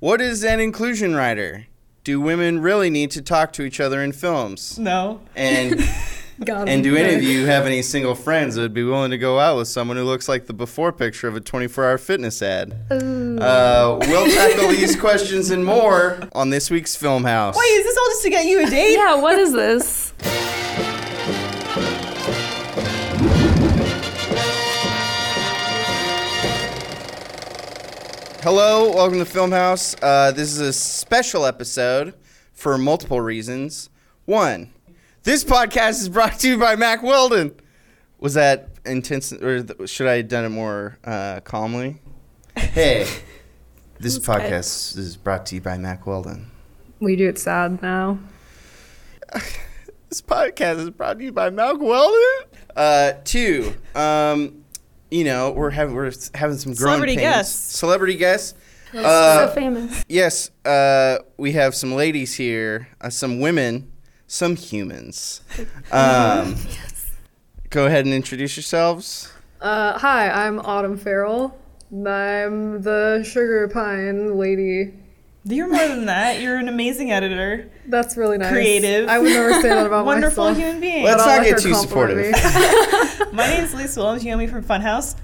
What is an inclusion writer? Do women really need to talk to each other in films? No. And and do any of you have any single friends that would be willing to go out with someone who looks like the before picture of a 24-hour fitness ad? We'll tackle these questions and more on this week's Film House. Wait, is this all just to get you a date? Yeah, what is this? Hello, welcome to Film House. This is a special episode for multiple reasons. One, this podcast is brought to you by Mac Weldon. Was that intense, or should I have done it more calmly? Hey, this podcast is brought to you by Mac Weldon. We do it sad now. This podcast is brought to you by Mac Weldon. Two, you know, we're having some growing pains. Celebrity guests. So famous. Yes, we have some ladies here, some women, some humans. Yes. Go ahead and introduce yourselves. Hi, I'm Autumn Farrell. I'm the Sugar Pine lady. You're more than that. You're an amazing editor. That's really nice. Creative. I would never say that about myself. Wonderful human being. Let's not get too supportive. My name's Lisa Williams. You know me from Funhaus.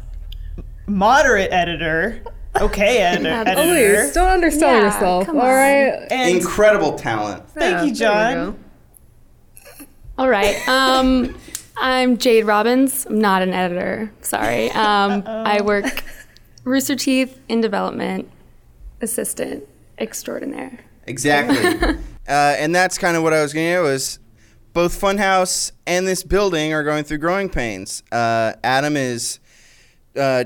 Moderate editor. Okay, editor. Please, don't undersell yourself. All right. And incredible talent. Thank you, John. All right. I'm Jade Robbins. I'm not an editor. Sorry. I work Rooster Teeth in development assistant. Extraordinaire. Exactly. And that's kind of what I was going to do is both Funhaus and this building are going through growing pains. Adam is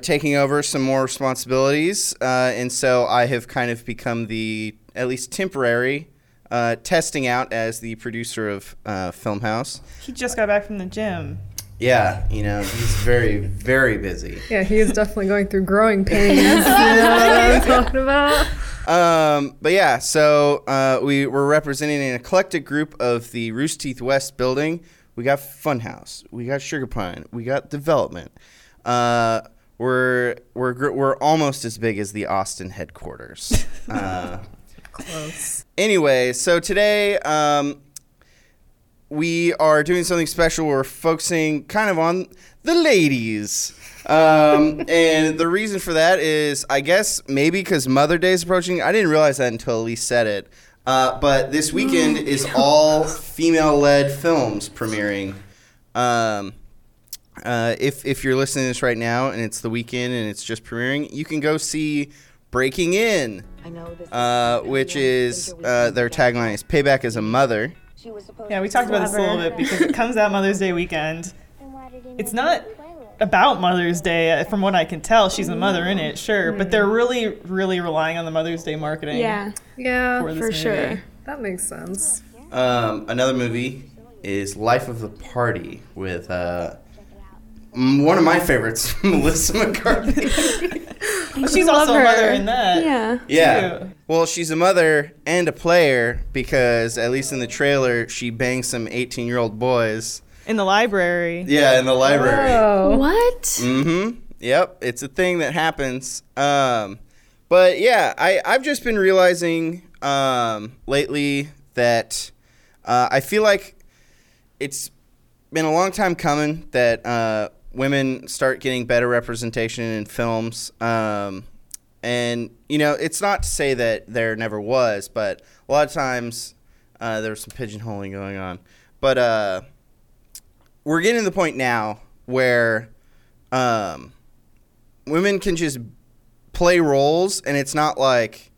taking over some more responsibilities, and so I have kind of become the, at least temporary, testing out as the producer of Film House. He just got back from the gym. Yeah, you know, he's very, very busy. Yeah, he is definitely going through growing pains. You know what I'm talking about? But yeah, so we were representing an eclectic group of the Rooster Teeth West building. We got Funhaus, we got Sugar Pine, we got Development. We're almost as big as the Austin headquarters. Close. Anyway, so today we are doing something special. We're focusing kind of on the ladies. And the reason for that is, I guess, maybe because Mother Day is approaching. I didn't realize that until Elise said it. But this weekend is all female-led films premiering. If you're listening to this right now and it's the weekend and it's just premiering, you can go see Breaking In, which is, their tagline is, Payback as a Mother. Yeah, we talked about this a little bit because it comes out Mother's Day weekend. It's not about Mother's Day, from what I can tell. She's a mother in it, sure, but they're really, really relying on the Mother's Day marketing. Yeah, for sure. That makes sense. Another movie is Life of the Party with one of my favorites, Melissa McCarthy. She's also a mother in that. Yeah. Too. Well, she's a mother and a player because, at least in the trailer, she bangs some 18-year-old boys. In the library. Yeah, in the library. Whoa. What? Mm-hmm. Yep, it's a thing that happens. But yeah, I've just been realizing lately that I feel like it's been a long time coming that women start getting better representation in films. And, you know, it's not to say that there never was, but a lot of times there was some pigeonholing going on. But we're getting to the point now where women can just play roles, and it's not like,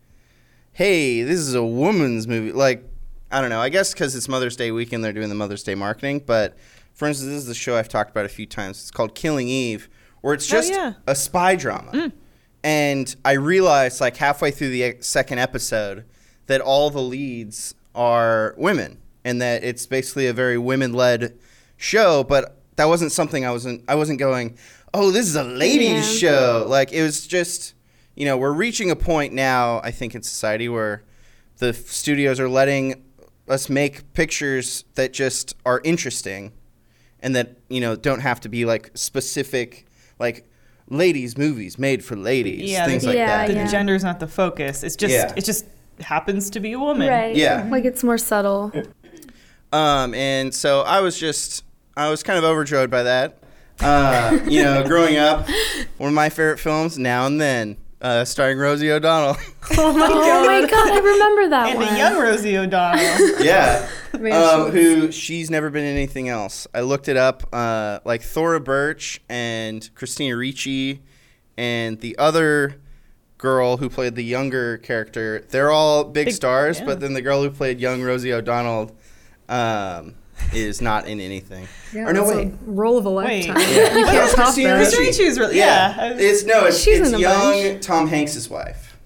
hey, this is a woman's movie. Like, I don't know. I guess because it's Mother's Day weekend, they're doing the Mother's Day marketing. But, for instance, this is a show I've talked about a few times. It's called Killing Eve, where it's just a spy drama. Mm. And I realized, like, halfway through the second episode that all the leads are women and that it's basically a very women-led show, but that wasn't something I wasn't going, oh, this is a ladies' show. Like, it was just, you know, we're reaching a point now, I think, in society where the studios are letting us make pictures that just are interesting and that, you know, don't have to be, like, specific, like, ladies' movies made for ladies, things like that. The gender's not the focus. It's just it just happens to be a woman. Right. Yeah. Like it's more subtle. And so I was kind of overjoyed by that. You know, growing up, one of my favorite films, Now and Then, starring Rosie O'Donnell. Oh my god, I remember that one. And a young Rosie O'Donnell. Yeah. Who she's never been in anything else. I looked it up, like Thora Birch and Christina Ricci and the other girl who played the younger character. They're all big stars, but then the girl who played young Rosie O'Donnell is not in anything. Yeah, or no, wait. Role of a lifetime. Yeah. You can't top that. It's young Tom Hanks' wife.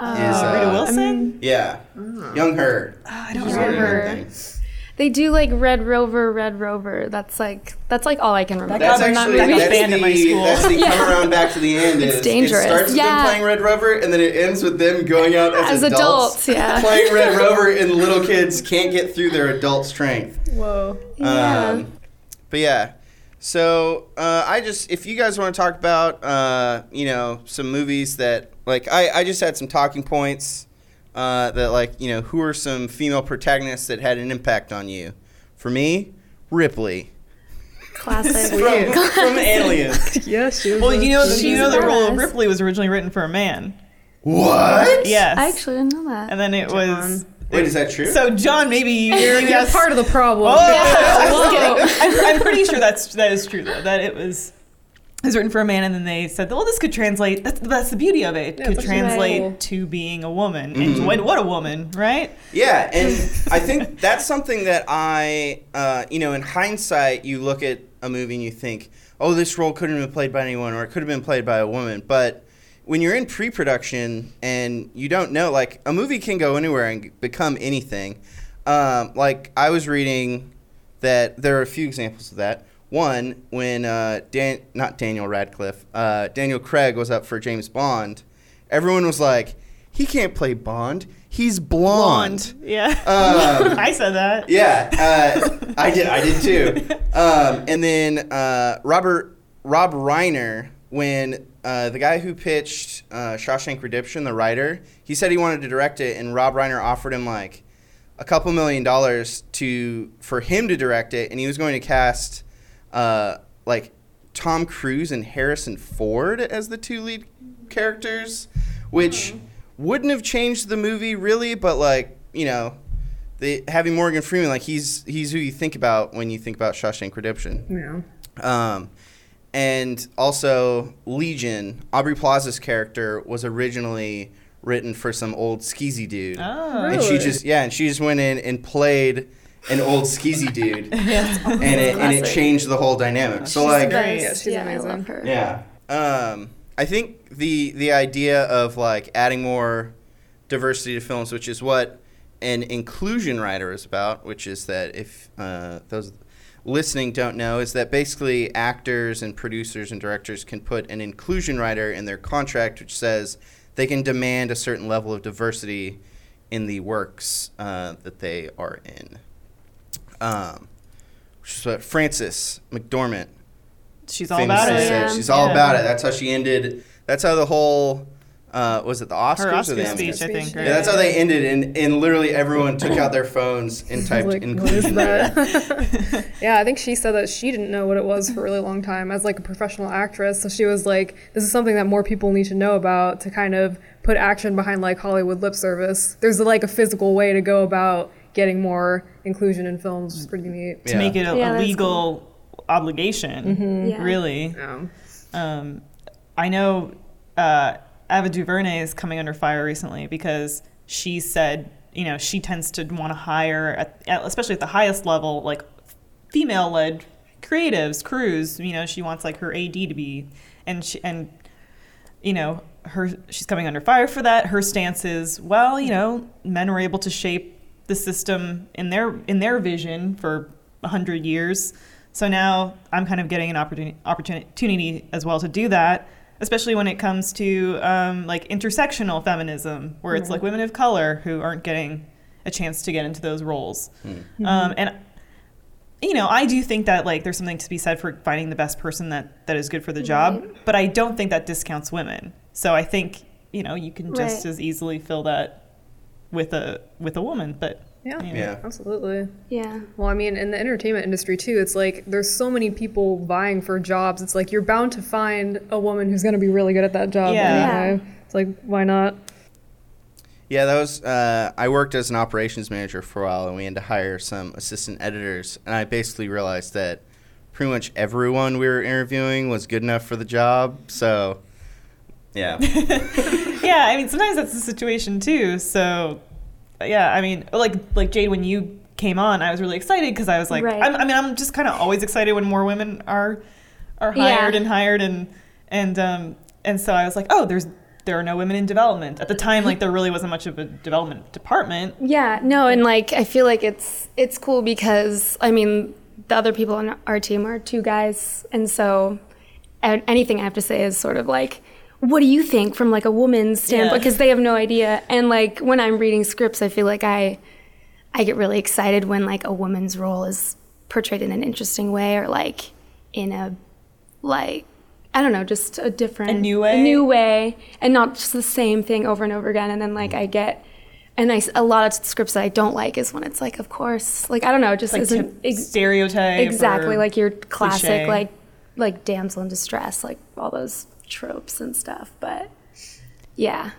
Rita Wilson? Young her. Oh, I don't remember. They do like Red Rover. That's like all I can remember. That's the come around back to the end. It's dangerous. It starts with them playing Red Rover, and then it ends with them going out as adults playing Red Rover, and little kids can't get through their adult strength. Whoa. But yeah, so if you guys want to talk about some movies that like I just had some talking points. That who are some female protagonists that had an impact on you? For me, Ripley. Classic. from Aliens. Yes, she was. Well, the role of Ripley was originally written for a man. What? Yes. I actually didn't know that. And then it was... Wait, is that true? So, John, maybe you're part of the problem. Oh, yes. I'm pretty sure that is true, though, that it was written for a man, and then they said, well, this could translate. That's the beauty of it. It could translate to being a woman. Mm-hmm. And what a woman, right? Yeah, and I think that's something that I, in hindsight, you look at a movie and you think, oh, this role couldn't have been played by anyone, or it could have been played by a woman. But when you're in pre-production and you don't know, like, a movie can go anywhere and become anything. Like, I was reading that there are a few examples of that. One, when Daniel Craig was up for James Bond, everyone was like, he can't play Bond, he's blonde. Yeah. I said that. Yeah, I did too. And then Rob Reiner, when the guy who pitched Shawshank Redemption, the writer, he said he wanted to direct it, and Rob Reiner offered him like a couple $1,000,000 for him to direct it, and he was going to cast... like Tom Cruise and Harrison Ford as the two lead characters, which wouldn't have changed the movie really, but having Morgan Freeman, like he's who you think about when you think about Shawshank Redemption. Yeah. And also Legion, Aubrey Plaza's character was originally written for some old skeezy dude. Oh, really? And she just went in and played an old skeezy dude, and it changed the whole dynamic. So she's amazing. I love her. Yeah, I think the idea of like adding more diversity to films, which is what an inclusion writer is about, which is that if those listening don't know, is that basically actors and producers and directors can put an inclusion writer in their contract, which says they can demand a certain level of diversity in the works that they are in. Which is what Frances McDormand. She's all about it. Yeah. She's all about it. That's how she ended. That's how the whole was it the Oscars? Her Oscar speech, I think. Right? Yeah, that's how they ended, and literally everyone took out their phones and typed inclusion. Yeah, I think she said that she didn't know what it was for a really long time as like a professional actress. So she was like, this is something that more people need to know about to kind of put action behind like Hollywood lip service. There's like a physical way to go about getting more inclusion in films is pretty neat. To make it a legal obligation, really. Yeah. I know Ava DuVernay is coming under fire recently because she said, she tends to want to hire, especially at the highest level, like female-led creatives, crews. She wants like her AD to be, she's coming under fire for that. Her stance is, well, men were able to shape the system in their vision for 100 years. So now I'm kind of getting an opportunity as well to do that, especially when it comes to like intersectional feminism, where it's like women of color who aren't getting a chance to get into those roles. Mm-hmm. And you know, I do think that, like, there's something to be said for finding the best person that is good for the job, right. But I don't think that discounts women. So I think, you know, you can just as easily fill that with a woman, but... Yeah, absolutely. Yeah. Well, I mean, in the entertainment industry, too, it's like there's so many people vying for jobs. It's like you're bound to find a woman who's going to be really good at that job. Yeah. Anyway. It's like, why not? Yeah, that was I worked as an operations manager for a while, and we had to hire some assistant editors. And I basically realized that pretty much everyone we were interviewing was good enough for the job. So, yeah. Yeah, I mean, sometimes that's the situation, too. So... Yeah, I mean, like Jade, when you came on, I was really excited because I was like, right. I'm just kind of always excited when more women are hired and hired and so I was like, oh, there are no women in development at the time. Like there really wasn't much of a development department. Yeah, no, and like I feel like it's cool because I mean the other people on our team are two guys, and so anything I have to say is sort of like, what do you think from like a woman's standpoint? Because they have no idea. And like when I'm reading scripts, I feel like I get really excited when like a woman's role is portrayed in an interesting way, or like in a like I don't know, just a different a new way, and not just the same thing over and over again. And then like I get. And a lot of scripts that I don't like is when it's like, of course, like I don't know, just like isn't stereotype exactly like your classic cliche. like damsel in distress, like all those tropes and stuff. But yeah,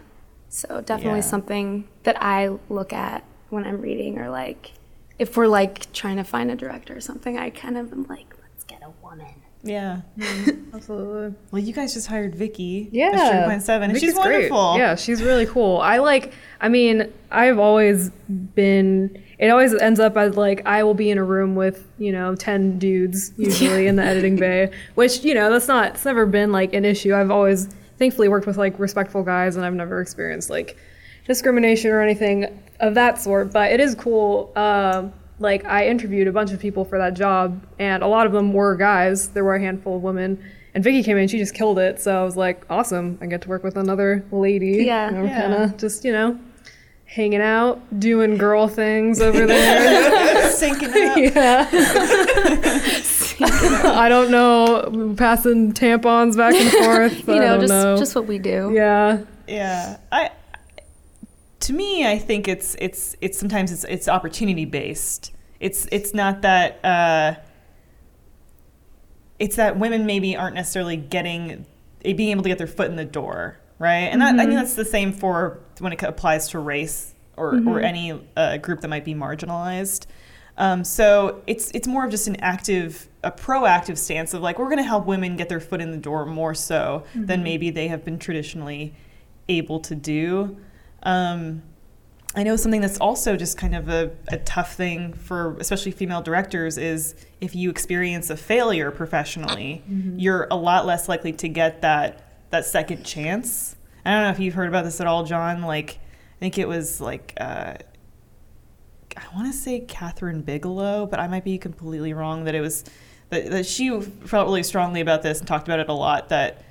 so definitely something that I look at when I'm reading, or like if we're like trying to find a director or something, I kind of am like, let's get a woman. Yeah. Absolutely. Well, you guys just hired Vicky. Yeah. 3.7. And she's wonderful. Great. Yeah, she's really cool. I've always been, it always ends up as like, I will be in a room with, you know, 10 dudes usually in the editing bay, which, you know, it's never been like an issue. I've always thankfully worked with like respectful guys, and I've never experienced like discrimination or anything of that sort. But it is cool. Like, I interviewed a bunch of people for that job, and a lot of them were guys. There were a handful of women. And Vicky came in, she just killed it. So I was like, awesome. I get to work with another lady. Yeah. We're kind of just, you know, hanging out, doing girl things over there. Sinking up. Yeah. Sinking up. I don't know, passing tampons back and forth. You know, just what we do. Yeah. Yeah. To me, I think it's sometimes it's opportunity based. It's not that it's that women maybe aren't necessarily being able to get their foot in the door, right? And that, I think that's the same for when it applies to race or any group that might be marginalized. So it's more of just a proactive stance of like, we're going to help women get their foot in the door more so than maybe they have been traditionally able to do. I know something that's also just kind of a tough thing for especially female directors is if you experience a failure professionally, you're a lot less likely to get that second chance. I don't know if you've heard about this at all, John. Like, I think it was like I want to say Catherine Bigelow, but I might be completely wrong. That it was that she felt really strongly about this and talked about it a lot. That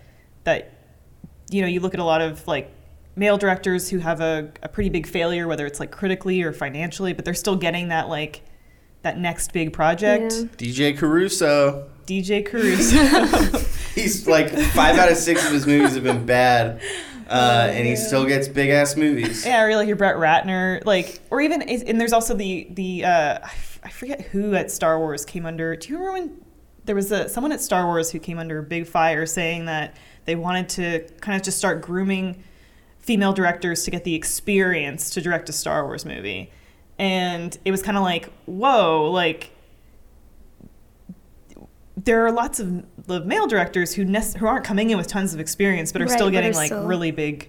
you know, you look at a lot of like male directors who have a pretty big failure, whether it's like critically or financially, but they're still getting that like that next big project. Yeah. DJ Caruso. He's like 5 out of 6 of his movies have been bad, and he still gets big ass movies. Yeah, or like your Brett Ratner, like, or even and there's also the I forget who at Star Wars came under. Do you remember when there was someone at Star Wars who came under a big fire saying that they wanted to kind of just start grooming female directors to get the experience to direct a Star Wars movie? And it was kind of like, whoa, like there are lots of male directors who aren't coming in with tons of experience but are still getting like really big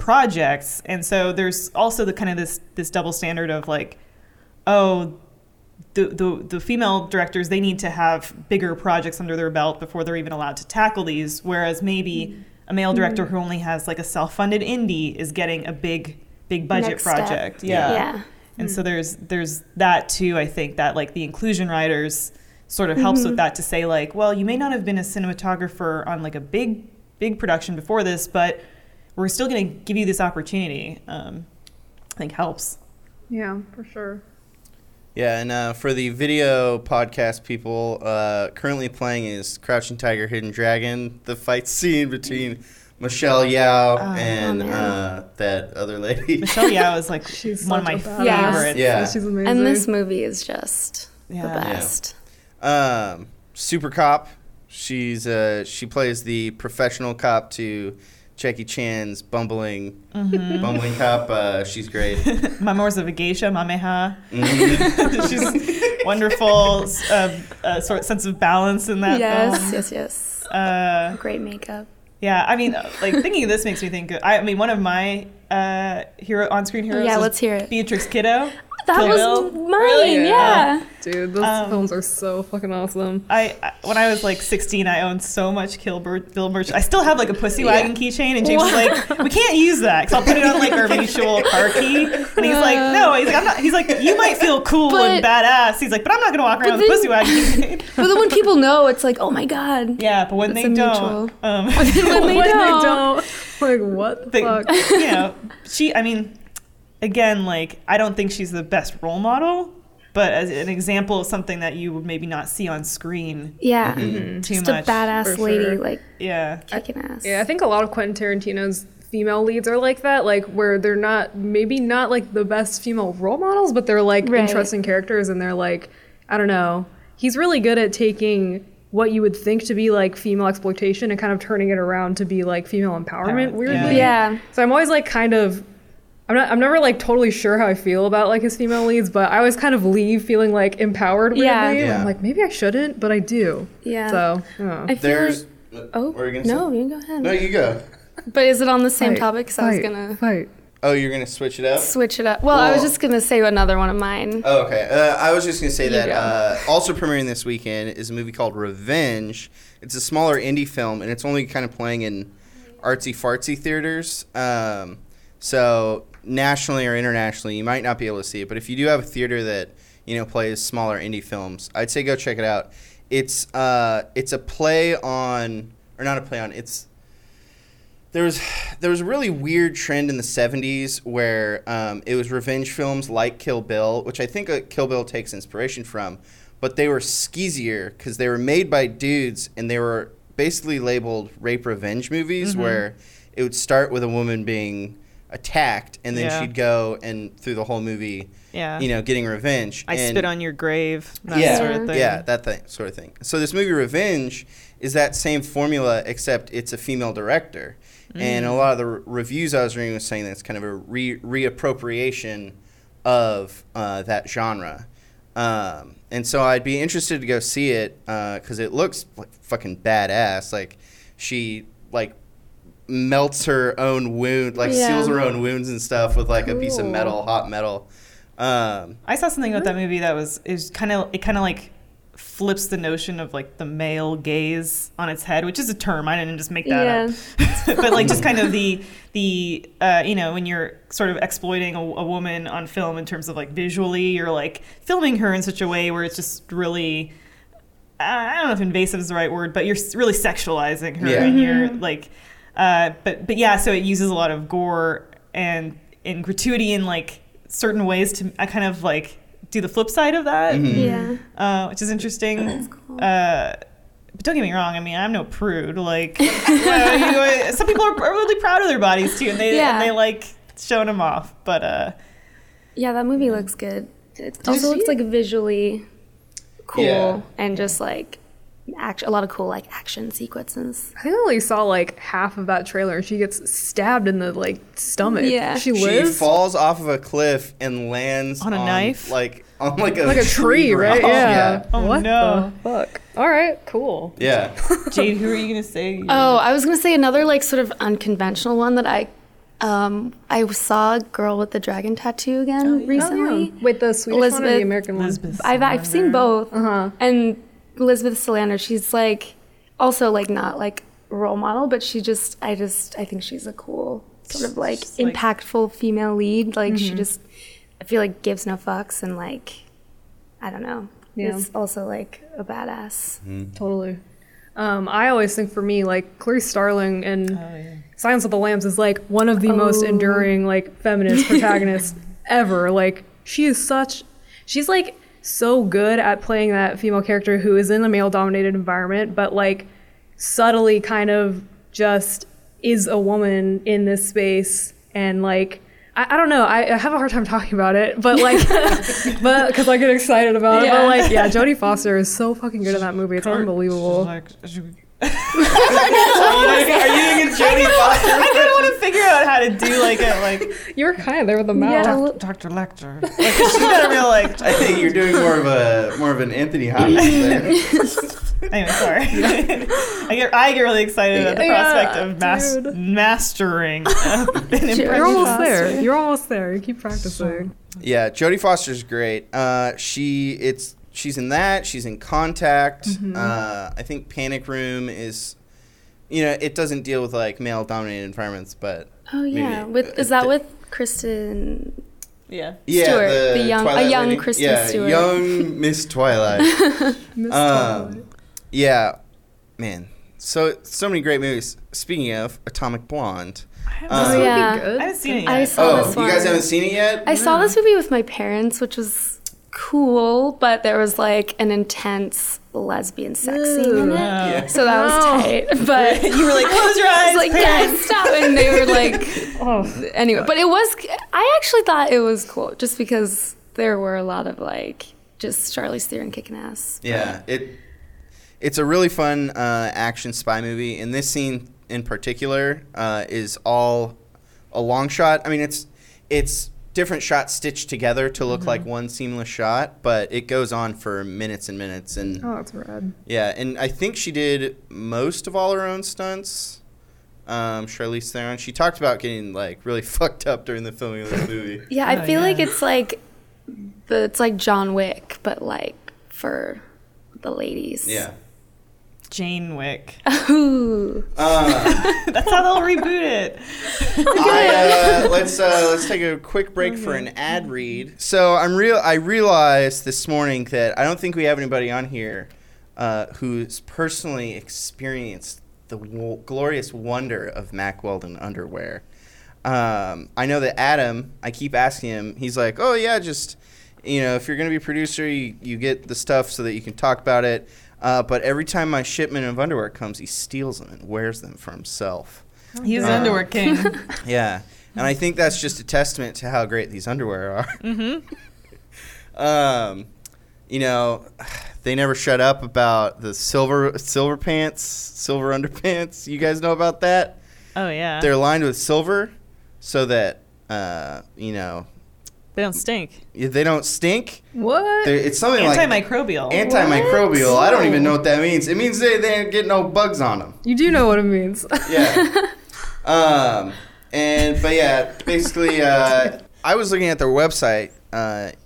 projects. And so there's also the kind of this double standard of like, oh, the female directors, they need to have bigger projects under their belt before they're even allowed to tackle these, whereas maybe a male director who only has like a self-funded indie is getting a big budget next project. Step. Yeah. Yeah. And so there's that too, I think, that like the inclusion riders sort of helps with that to say like, well, you may not have been a cinematographer on like a big production before this, but we're still going to give you this opportunity. I think helps. Yeah, for sure. Yeah, and for the video podcast people, currently playing is Crouching Tiger, Hidden Dragon, the fight scene between Michelle Yeoh and that other lady. Michelle Yeoh is like she's one of my favorites. Yeah. She's amazing. And this movie is just the best. Yeah. Super Cop. She plays the professional cop to Jackie Chan's bumbling cop. She's great. Mamoru's of a geisha, Mameha. She's wonderful sort of sense of balance in that film. Yes. Great makeup. Yeah, I mean, like thinking of this makes me think. I mean, one of my on-screen heroes. Yeah, let's hear it. Beatrix Kiddo. That Kill was Bill. Mine. Really? Yeah. Dude, those films are so fucking awesome. When I was like 16, I owned so much Kill Bill merch. I still have like a pussy wagon keychain, and James was like, "We can't use that because I'll put it on like our virtual car key." And he's like, "No," he's like, "I'm not." He's like, "You might feel cool and badass." He's like, "But I'm not gonna walk around with a pussy wagon keychain." But then when people know, it's like, "Oh my god." Yeah, but when they don't, like what the fuck? You know, I mean. Again, like, I don't think she's the best role model, but as an example of something that you would maybe not see on screen. Yeah. Mm-hmm. Too much. Just a badass lady, kicking ass. Yeah, I think a lot of Quentin Tarantino's female leads are like that, like, where they're not, maybe not, like, the best female role models, but they're, like, interesting characters, and they're, like, I don't know. He's really good at taking what you would think to be like female exploitation and kind of turning it around to be like female empowerment, weirdly. Yeah. So I'm always, like, kind of... I'm never like totally sure how I feel about like his female leads, but I always kind of leave feeling like empowered weirdly. Yeah. I'm like, maybe I shouldn't, but I do. Yeah. So you go ahead. No, you go. But is it on the same topic? Because I was gonna fight. Oh, you're gonna switch it up. Well, I was just gonna say another one of mine. Oh, okay. I was just gonna say that also premiering this weekend is a movie called Revenge. It's a smaller indie film, and it's only kind of playing in artsy fartsy theaters. So nationally or internationally, you might not be able to see it, but if you do have a theater that plays smaller indie films, I'd say go check it out. There was a really weird trend in the 70s where it was revenge films like Kill Bill, which I think Kill Bill takes inspiration from, but they were skeezier because they were made by dudes and they were basically labeled rape revenge movies, where it would start with a woman being attacked, and then she'd go and through the whole movie, getting revenge. I spit on your grave, that sort of thing. Yeah, sort of thing. So this movie Revenge is that same formula, except it's a female director. Mm. And a lot of the reviews I was reading was saying that it's kind of a reappropriation of that genre. And so I'd be interested to go see it because it looks like fucking badass. Like she melts her own wound, seals her own wounds and stuff with like a piece of metal, hot metal. I saw something about that movie that kind of flips the notion of like the male gaze on its head, which is a term I didn't just make that up. But like just kind of the when you're sort of exploiting a woman on film in terms of like visually, you're like filming her in such a way where it's just really, I don't know if invasive is the right word, but you're really sexualizing her and you're like. So it uses a lot of gore and gratuity in like certain ways to kind of like do the flip side of that, which is interesting. That's cool. But don't get me wrong, I mean, I'm no prude. Like, some people are really proud of their bodies too, and they like showing them off. But that movie looks good. It also looks like visually cool and just like. A lot of cool like action sequences. I only saw like half of that trailer, and she gets stabbed in the like stomach. Yeah, she falls off of a cliff and lands on a knife, like on like a tree, right? Yeah. Oh what the fuck! All right, cool. Yeah. Jade, who are you gonna say? I was gonna say another like sort of unconventional one that I saw a girl with the dragon tattoo again recently. Oh, yeah. Wait, the Swedish Elizabeth, one or the American one? Elizabeth. I've seen both. And. Elizabeth Salander, she's like also like not like role model, but she just I think she's a cool sort of like impactful female lead. Like she just I feel like gives no fucks and like I don't know. Yeah. Is also like a badass. Mm. Totally. I always think for me like Clarice Starling and Silence of the Lambs is like one of the most enduring like feminist protagonists ever. Like she's like so good at playing that female character who is in a male-dominated environment, but like subtly kind of just is a woman in this space. And like, I don't know, I have a hard time talking about it, but like, but because I get excited about it. But like, yeah, Jodie Foster is so fucking good in that movie. It's unbelievable. I kind of want to figure out how to do like it. Like you were kind of there with the mouth, Dr. Lecter. Like, she's got a real like. I think you're doing more of an Anthony Hopkins thing. Anyway, sorry. Yeah. I get really excited at the prospect of mastering. You're almost there. You're almost there. You keep practicing. Yeah, Jodie Foster's great. She's in that. She's in Contact. Mm-hmm. I think Panic Room is, you know, it doesn't deal with like male-dominated environments, but is that with Kristen? Yeah, Stewart, the young Kristen Stewart, young Miss Twilight. Miss Twilight. Yeah, man. So many great movies. Speaking of Atomic Blonde. I haven't seen it yet. You guys haven't seen it yet? I saw this movie with my parents, which was cool, but there was like an intense lesbian sex scene in it. Yeah. So that was tight. But you were like, close your eyes. I was like, parents. Yeah, stop. And they were like, anyway. But I actually thought it was cool just because there were a lot of like just Charlize Theron kicking ass. Yeah. It's a really fun action spy movie. And this scene in particular is all a long shot. I mean, it's different shots stitched together to look like one seamless shot, but it goes on for minutes and minutes. And oh, that's rad. Yeah, and I think she did most of all her own stunts. Charlize Theron. She talked about getting like really fucked up during the filming of the movie. Yeah, I feel like it's like John Wick, but like for the ladies. Yeah. Jane Wick. Ooh. That's how they'll reboot it. Let's take a quick break for an ad read. So I realized this morning that I don't think we have anybody on here who's personally experienced the glorious wonder of Mac Weldon underwear. I know that Adam, I keep asking him, he's like, oh yeah, just, you know, if you're going to be a producer, you get the stuff so that you can talk about it. But every time my shipment of underwear comes, he steals them and wears them for himself. He's an underwear king. Yeah. And I think that's just a testament to how great these underwear are. Mm-hmm. You know, they never shut up about the silver pants, silver underpants. You guys know about that? Oh, yeah. They're lined with silver so that, you know... They don't stink. They don't stink? What? It's something antimicrobial. Like... Antimicrobial. What? I don't even know what that means. It means they ain't get no bugs on them. You do know what it means. Yeah. But yeah, basically, I was looking at their website,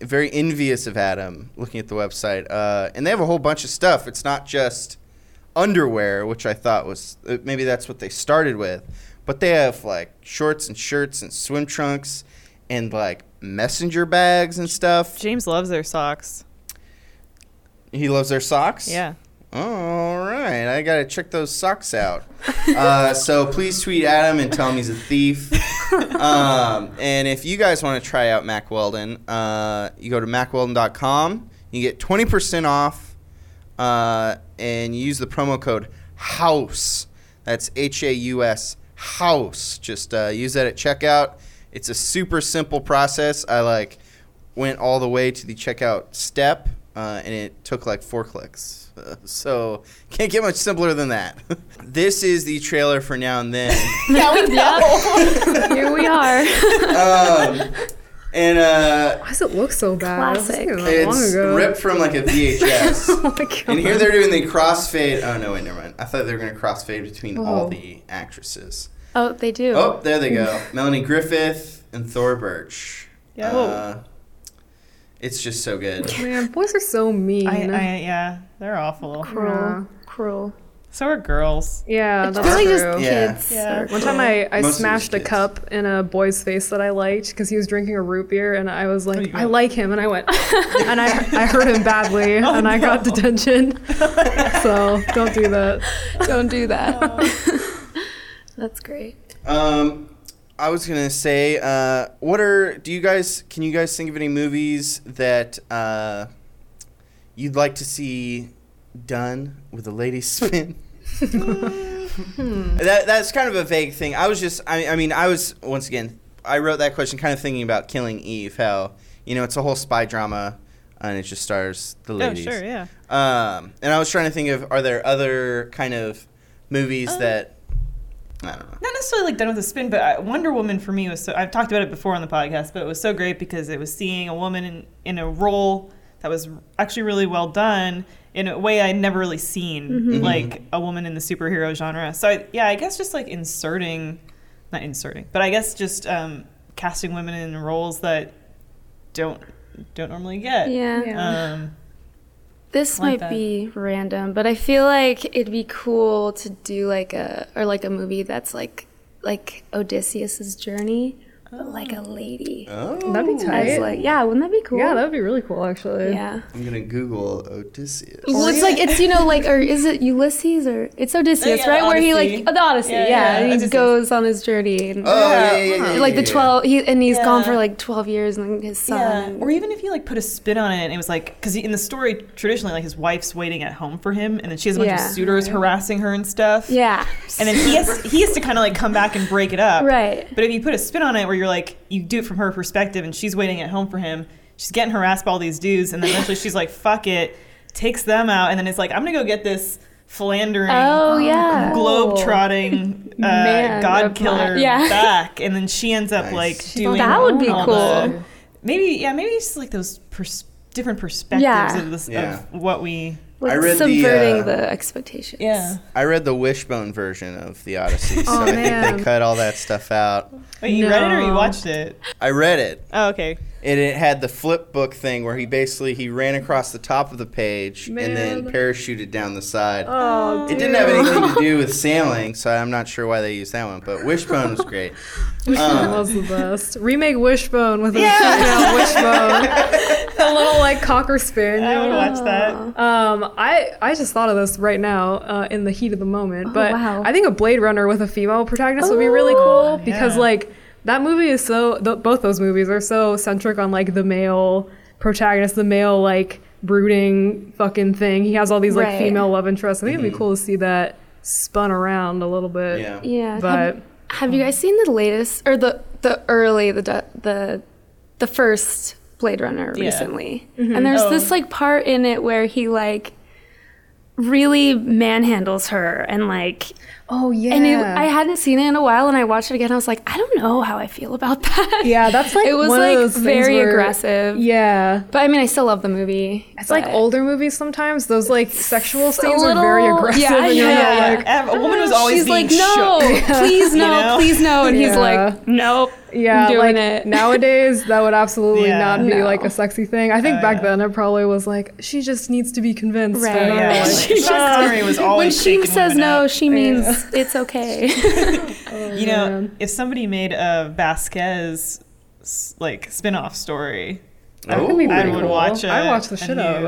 very envious of Adam looking at the website, and they have a whole bunch of stuff. It's not just underwear, which I thought was, maybe that's what they started with, but they have like shorts and shirts and swim trunks and like messenger bags and stuff. James loves their socks. He loves their socks? Yeah. All right. I got to check those socks out. So please tweet Adam and tell him he's a thief. And if you guys want to try out Mac Weldon, you go to macweldon.com. You get 20% off and you use the promo code HOUSE. That's HAUS, HOUSE. Just use that at checkout. It's a super simple process. I like went all the way to the checkout step, and it took like 4 clicks. So can't get much simpler than that. This is the trailer for Now and Then. Yeah, we know. Here we are. Why does it look so bad? Classic. It's ripped from like a VHS. Oh my God. And here they're doing the crossfade. Oh no, wait, never mind. I thought they were gonna crossfade between all the actresses. Oh, they do. Oh, there they go. Melanie Griffith and Thora Birch. Yeah. It's just so good. Man, boys are so mean. They're awful. Cruel. So are girls. Yeah, it's really just kids. Yeah. One time I smashed a cup in a boy's face that I liked because he was drinking a root beer, and I was like, I like him, and I went, and I hurt him badly, and I got detention. So don't do that. Don't do that. That's great. I was gonna say, do you guys? Can you guys think of any movies that you'd like to see done with a lady spin. That's kind of a vague thing. I was just, I wrote that question kind of thinking about Killing Eve, how, you know, it's a whole spy drama and it just stars the ladies. Oh, sure, yeah. And I was trying to think of, are there other kind of movies that, I don't know. Not necessarily like done with a spin, but Wonder Woman for me was so, I've talked about it before on the podcast, but it was so great because it was seeing a woman in a role that was actually really well done in a way I'd never really seen, like a woman in the superhero genre. So I guess just like casting women in roles that don't normally get. Yeah. This might be random, but I feel like it'd be cool to do like a movie that's like Odysseus's journey, but like a lady. Oh, that'd be tight. Wouldn't that be cool? Yeah, that would be really cool, actually. Yeah. I'm gonna Google Odysseus. Well, it's like it's or is it Ulysses or it's Odysseus, right? Where he the Odyssey. Yeah. And he goes on his journey. And, the 12. He's gone for like 12 years, and his son. Yeah. Or even if you like put a spin on it, and it was like because in the story traditionally like his wife's waiting at home for him, and then she has a bunch of suitors harassing her and stuff. Yeah. And then he has to kind of like come back and break it up. Right. But if you put a spin on it where you're like you do it from her perspective and she's waiting at home for him, she's getting harassed by all these dudes, and then eventually she's like fuck it, takes them out, and then it's like I'm gonna go get this philandering globe-trotting god killer back, and then she ends up like doing that. Would be cool. Maybe just like those different perspectives of this of what we I read subverting the expectations. Yeah, I read the Wishbone version of The Odyssey, so I think they cut all that stuff out. Wait, you read it or you watched it? I read it. Oh, okay. And it had the flip book thing where he ran across the top of the page and then parachuted down the side. Oh, it didn't have anything to do with sailing, so I'm not sure why they used that one. But Wishbone was great. Wishbone was the best. Remake Wishbone with a Wishbone. A little like cocker spaniel. I would watch that. I just thought of this right now in the heat of the moment, I think a Blade Runner with a female protagonist would be really cool because like that movie is so both those movies are so centric on like the male protagonist, the male like brooding fucking thing. He has all these like female love interests. I think it'd be cool to see that spun around a little bit. Yeah. But have you guys seen the latest or the first Blade Runner recently? Mm-hmm. And there's this like part in it where he like really manhandles her and like and I hadn't seen it in a while, and I watched it again. I was like, I don't know how I feel about that. Yeah, that's like it was one like of those very aggressive. Yeah, but I mean, I still love the movie. It's like older movies sometimes. Those like sexual scenes are very aggressive. Yeah, and like, a woman was always she's being like, no, please no, please no, and he's like, nope. Yeah, doing like it. Nowadays that would absolutely not be like a sexy thing. I think back then it probably was like she just needs to be convinced. Right. And was always when she says no, she means it's okay. You know, if somebody made a Vasquez like spin-off story, I would watch it. I watch the shit out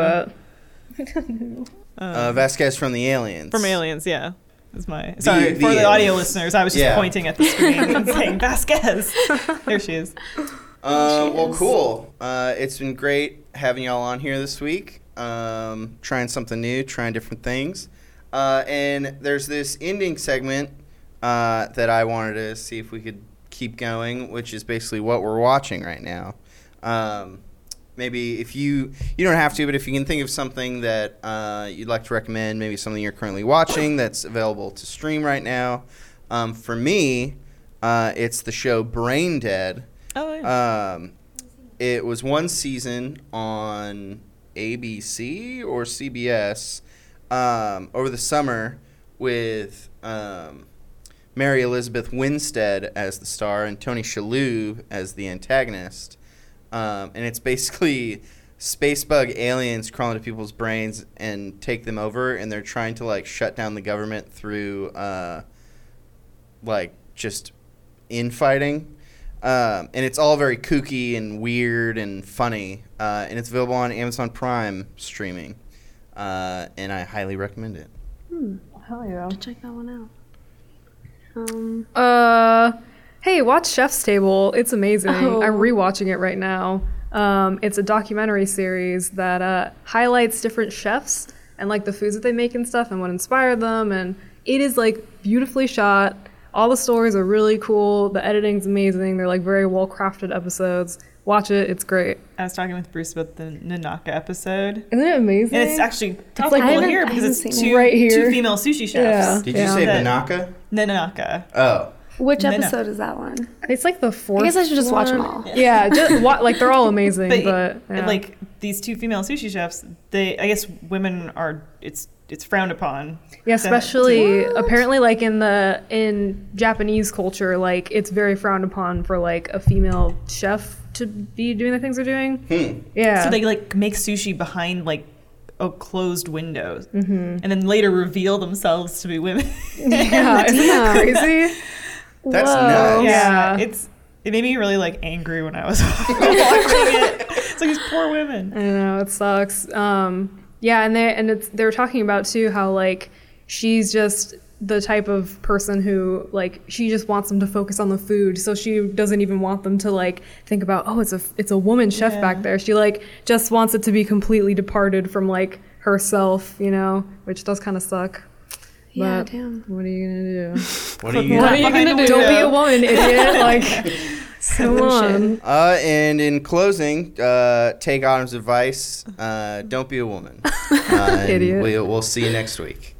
of it. Vasquez from the Aliens. From Aliens, yeah. For the audio listeners, I was just pointing at the screen and saying Vasquez. There she is. Well, cool. It's been great having y'all on here this week. Trying something new, trying different things. And there's this ending segment that I wanted to see if we could keep going, which is basically what we're watching right now. Maybe if you don't have to, but if you can think of something that you'd like to recommend, maybe something you're currently watching that's available to stream right now. For me, it's the show Brain Dead. Oh, yeah. It was one season on ABC or CBS. Over the summer with Mary Elizabeth Winstead as the star and Tony Shalhoub as the antagonist. And it's basically space bug aliens crawl into people's brains and take them over, and they're trying to like shut down the government through like just infighting. And it's all very kooky and weird and funny. And it's available on Amazon Prime streaming. And I highly recommend it. Hell yeah. Check that one out. Hey, watch Chef's Table. It's amazing. I'm rewatching it right now. It's a documentary series that highlights different chefs and like the foods that they make and stuff and what inspired them. And it is like beautifully shot. All the stories are really cool. The editing's amazing. They're like very well crafted episodes. Watch it. It's great. I was talking with Bruce about the Nanaka episode. Isn't it amazing? And it's actually topical here because it's two female sushi chefs. Yeah. Did you say Nanaka? Nanaka. Oh. Which episode is that one? It's like the fourth. I guess I should just watch them all. Yeah, just like they're all amazing, but yeah. Like these two female sushi chefs, I guess women are it's frowned upon. Yeah, especially apparently like in Japanese culture, like it's very frowned upon for like a female chef to be doing the things they're doing. Yeah. So they like make sushi behind like closed windows, mm-hmm. and then later reveal themselves to be women. Yeah, isn't that crazy? That's nuts. Yeah, it made me really like angry when I was watching it. It's like these poor women. I know, it sucks. Yeah, and they were talking about too how like she's just the type of person who like she just wants them to focus on the food, so she doesn't even want them to like think about it's a woman chef back there. She like just wants it to be completely departed from like herself, you know, which does kind of suck. Yeah, but damn. What are you gonna do? What are you gonna do? Don't be a woman, idiot. Like, come on. And in closing, take Autumn's advice. Don't be a woman. Idiot. We'll see you next week.